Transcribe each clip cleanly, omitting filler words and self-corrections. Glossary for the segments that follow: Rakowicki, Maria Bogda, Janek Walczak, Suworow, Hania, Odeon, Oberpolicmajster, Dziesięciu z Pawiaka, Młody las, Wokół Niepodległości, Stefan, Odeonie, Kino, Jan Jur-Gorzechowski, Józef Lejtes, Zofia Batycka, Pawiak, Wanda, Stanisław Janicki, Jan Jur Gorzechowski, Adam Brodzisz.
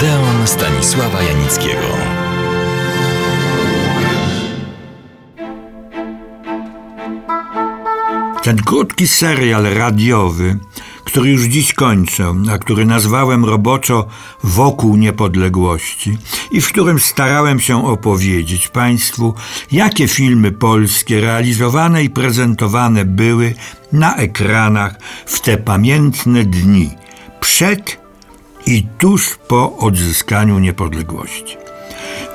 Odeon Stanisława Janickiego. Ten krótki serial radiowy, który już dziś kończę, a który nazwałem roboczo Wokół Niepodległości i w którym starałem się opowiedzieć Państwu, jakie filmy polskie realizowane i prezentowane były na ekranach w te pamiętne dni, przed i tuż po odzyskaniu niepodległości.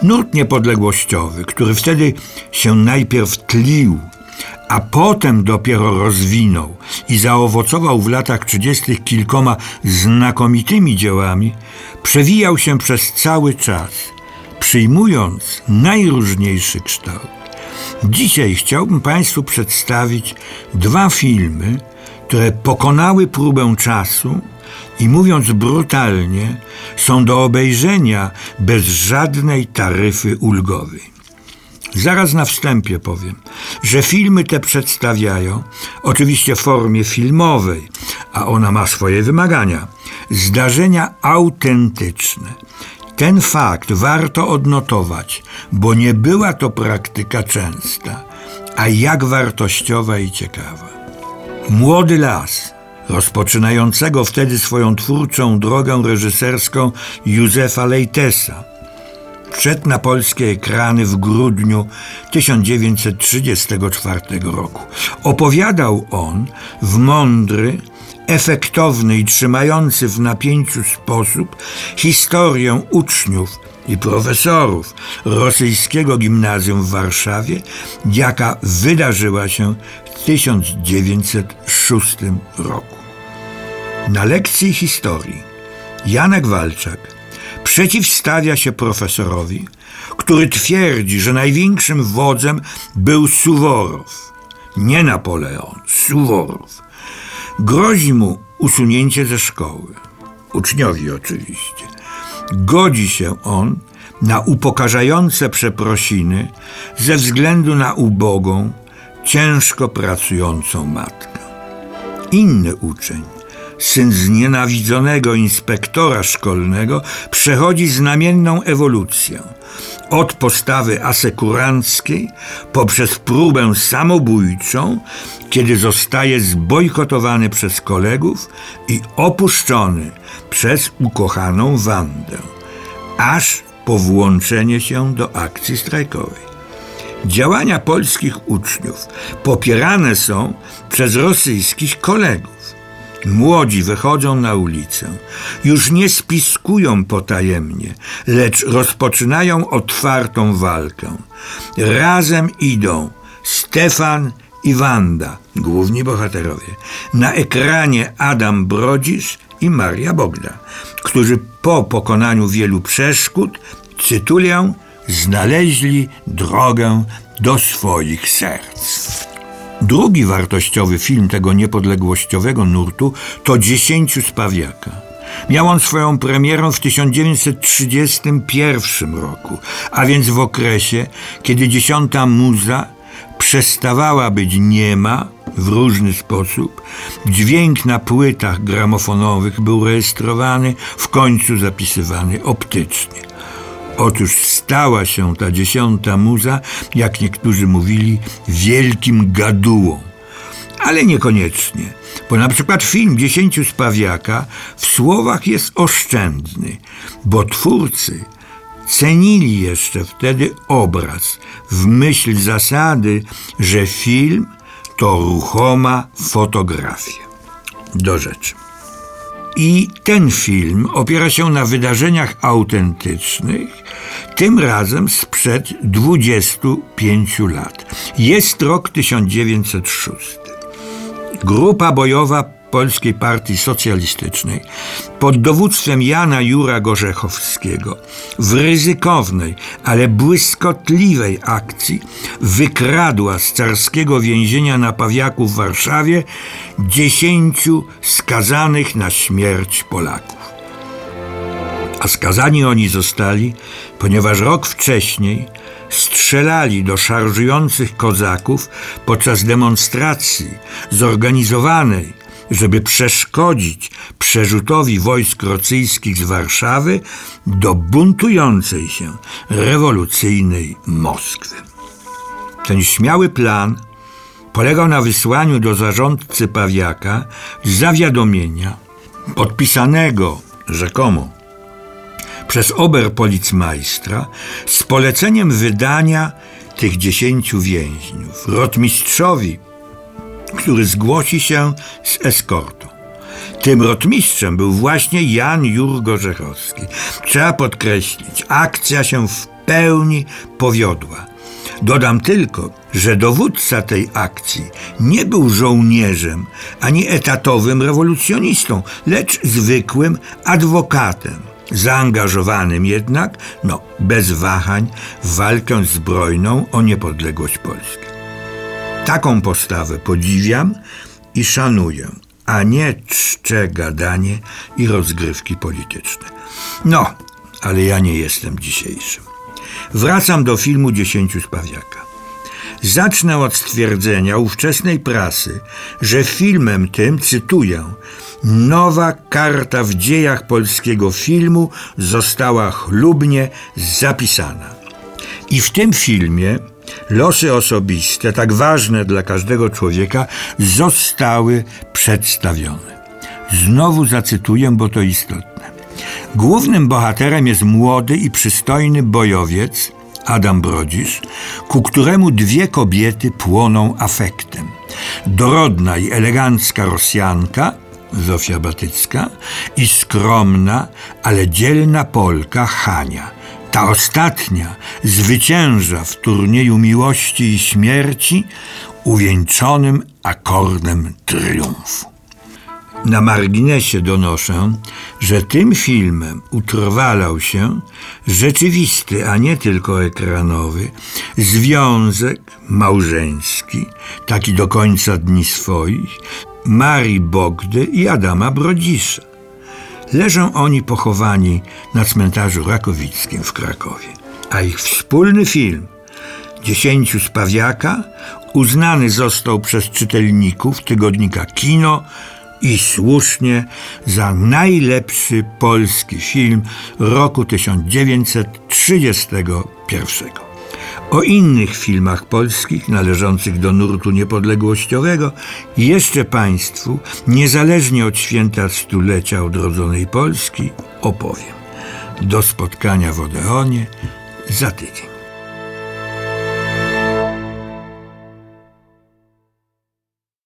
Nurt niepodległościowy, który wtedy się najpierw tlił, a potem dopiero rozwinął i zaowocował w latach 30. kilkoma znakomitymi dziełami, przewijał się przez cały czas, przyjmując najróżniejszy kształt. Dzisiaj chciałbym Państwu przedstawić dwa filmy, które pokonały próbę czasu i, mówiąc brutalnie, są do obejrzenia bez żadnej taryfy ulgowej. Zaraz na wstępie powiem, że filmy te przedstawiają, oczywiście w formie filmowej, a ona ma swoje wymagania, zdarzenia autentyczne. Ten fakt warto odnotować, bo nie była to praktyka częsta, a jak wartościowa i ciekawa. Młody las, rozpoczynającego wtedy swoją twórczą drogę reżyserską Józefa Lejtesa, wszedł na polskie ekrany w grudniu 1934 roku. Opowiadał on w mądry, efektowny i trzymający w napięciu sposób historię uczniów i profesorów rosyjskiego gimnazjum w Warszawie, jaka wydarzyła się w 1906 roku. Na lekcji historii Janek Walczak przeciwstawia się profesorowi, który twierdzi, że największym wodzem był Suworow. Nie Napoleon, Suworow. Grozi mu usunięcie ze szkoły. Uczniowi oczywiście. Godzi się on na upokarzające przeprosiny ze względu na ubogą, ciężko pracującą matkę. Inny uczeń, syn znienawidzonego inspektora szkolnego, przechodzi znamienną ewolucję. Od postawy asekuranckiej poprzez próbę samobójczą, kiedy zostaje zbojkotowany przez kolegów i opuszczony przez ukochaną Wandę, aż po włączenie się do akcji strajkowej. Działania polskich uczniów popierane są przez rosyjskich kolegów. Młodzi wychodzą na ulicę, już nie spiskują potajemnie, lecz rozpoczynają otwartą walkę. Razem idą Stefan i Wanda, główni bohaterowie, na ekranie Adam Brodzisz i Maria Bogda, którzy po pokonaniu wielu przeszkód, cytuję, znaleźli drogę do swoich serc. Drugi wartościowy film tego niepodległościowego nurtu to Dziesięciu z Pawiaka. Miał on swoją premierę w 1931 roku, a więc w okresie, kiedy dziesiąta muza przestawała być niema w różny sposób, dźwięk na płytach gramofonowych był rejestrowany, w końcu zapisywany optycznie. Otóż stała się ta dziesiąta muza, jak niektórzy mówili, wielkim gadułą. Ale niekoniecznie, bo na przykład film Dziesięciu z Pawiaka w słowach jest oszczędny, bo twórcy cenili jeszcze wtedy obraz w myśl zasady, że film to ruchoma fotografia. Do rzeczy. I ten film opiera się na wydarzeniach autentycznych, tym razem sprzed 25 lat. Jest rok 1906. Grupa bojowa Polskiej Partii Socjalistycznej pod dowództwem Jana Jura Gorzechowskiego w ryzykownej, ale błyskotliwej akcji wykradła z carskiego więzienia na Pawiaku w Warszawie 10 skazanych na śmierć Polaków. A skazani oni zostali, ponieważ rok wcześniej strzelali do szarżujących kozaków podczas demonstracji zorganizowanej żeby przeszkodzić przerzutowi wojsk rosyjskich z Warszawy do buntującej się rewolucyjnej Moskwy. Ten śmiały plan polegał na wysłaniu do zarządcy Pawiaka zawiadomienia podpisanego rzekomo przez Oberpolicmajstra z poleceniem wydania tych 10 więźniów rotmistrzowi, który zgłosi się z eskortą. Tym rotmistrzem był właśnie Jan Jur-Gorzechowski. Trzeba podkreślić, akcja się w pełni powiodła. Dodam tylko, że dowódca tej akcji nie był żołnierzem ani etatowym rewolucjonistą, lecz zwykłym adwokatem, zaangażowanym jednak, bez wahań, w walkę zbrojną o niepodległość Polski. Taką postawę podziwiam i szanuję, a nie czczę gadanie i rozgrywki polityczne. Ale ja nie jestem dzisiejszym. Wracam do filmu Dziesięciu z Pawiaka. Zacznę od stwierdzenia ówczesnej prasy, że filmem tym, cytuję, nowa karta w dziejach polskiego filmu została chlubnie zapisana. I w tym filmie losy osobiste, tak ważne dla każdego człowieka, zostały przedstawione. Znowu zacytuję, bo to istotne. Głównym bohaterem jest młody i przystojny bojowiec Adam Brodzisz, ku któremu dwie kobiety płoną afektem. Dorodna i elegancka Rosjanka Zofia Batycka i skromna, ale dzielna Polka Hania. Ta ostatnia zwycięża w turnieju miłości i śmierci uwieńczonym akordem triumfu. Na marginesie donoszę, że tym filmem utrwalał się rzeczywisty, a nie tylko ekranowy, związek małżeński, taki do końca dni swoich, Marii Bogdy i Adama Brodzisza. Leżą oni pochowani na cmentarzu rakowickim w Krakowie. A ich wspólny film, Dziesięciu z Pawiaka, uznany został przez czytelników tygodnika Kino i słusznie za najlepszy polski film roku 1931. O innych filmach polskich należących do nurtu niepodległościowego jeszcze Państwu, niezależnie od święta 100-lecia odrodzonej Polski, opowiem. Do spotkania w Odeonie za tydzień.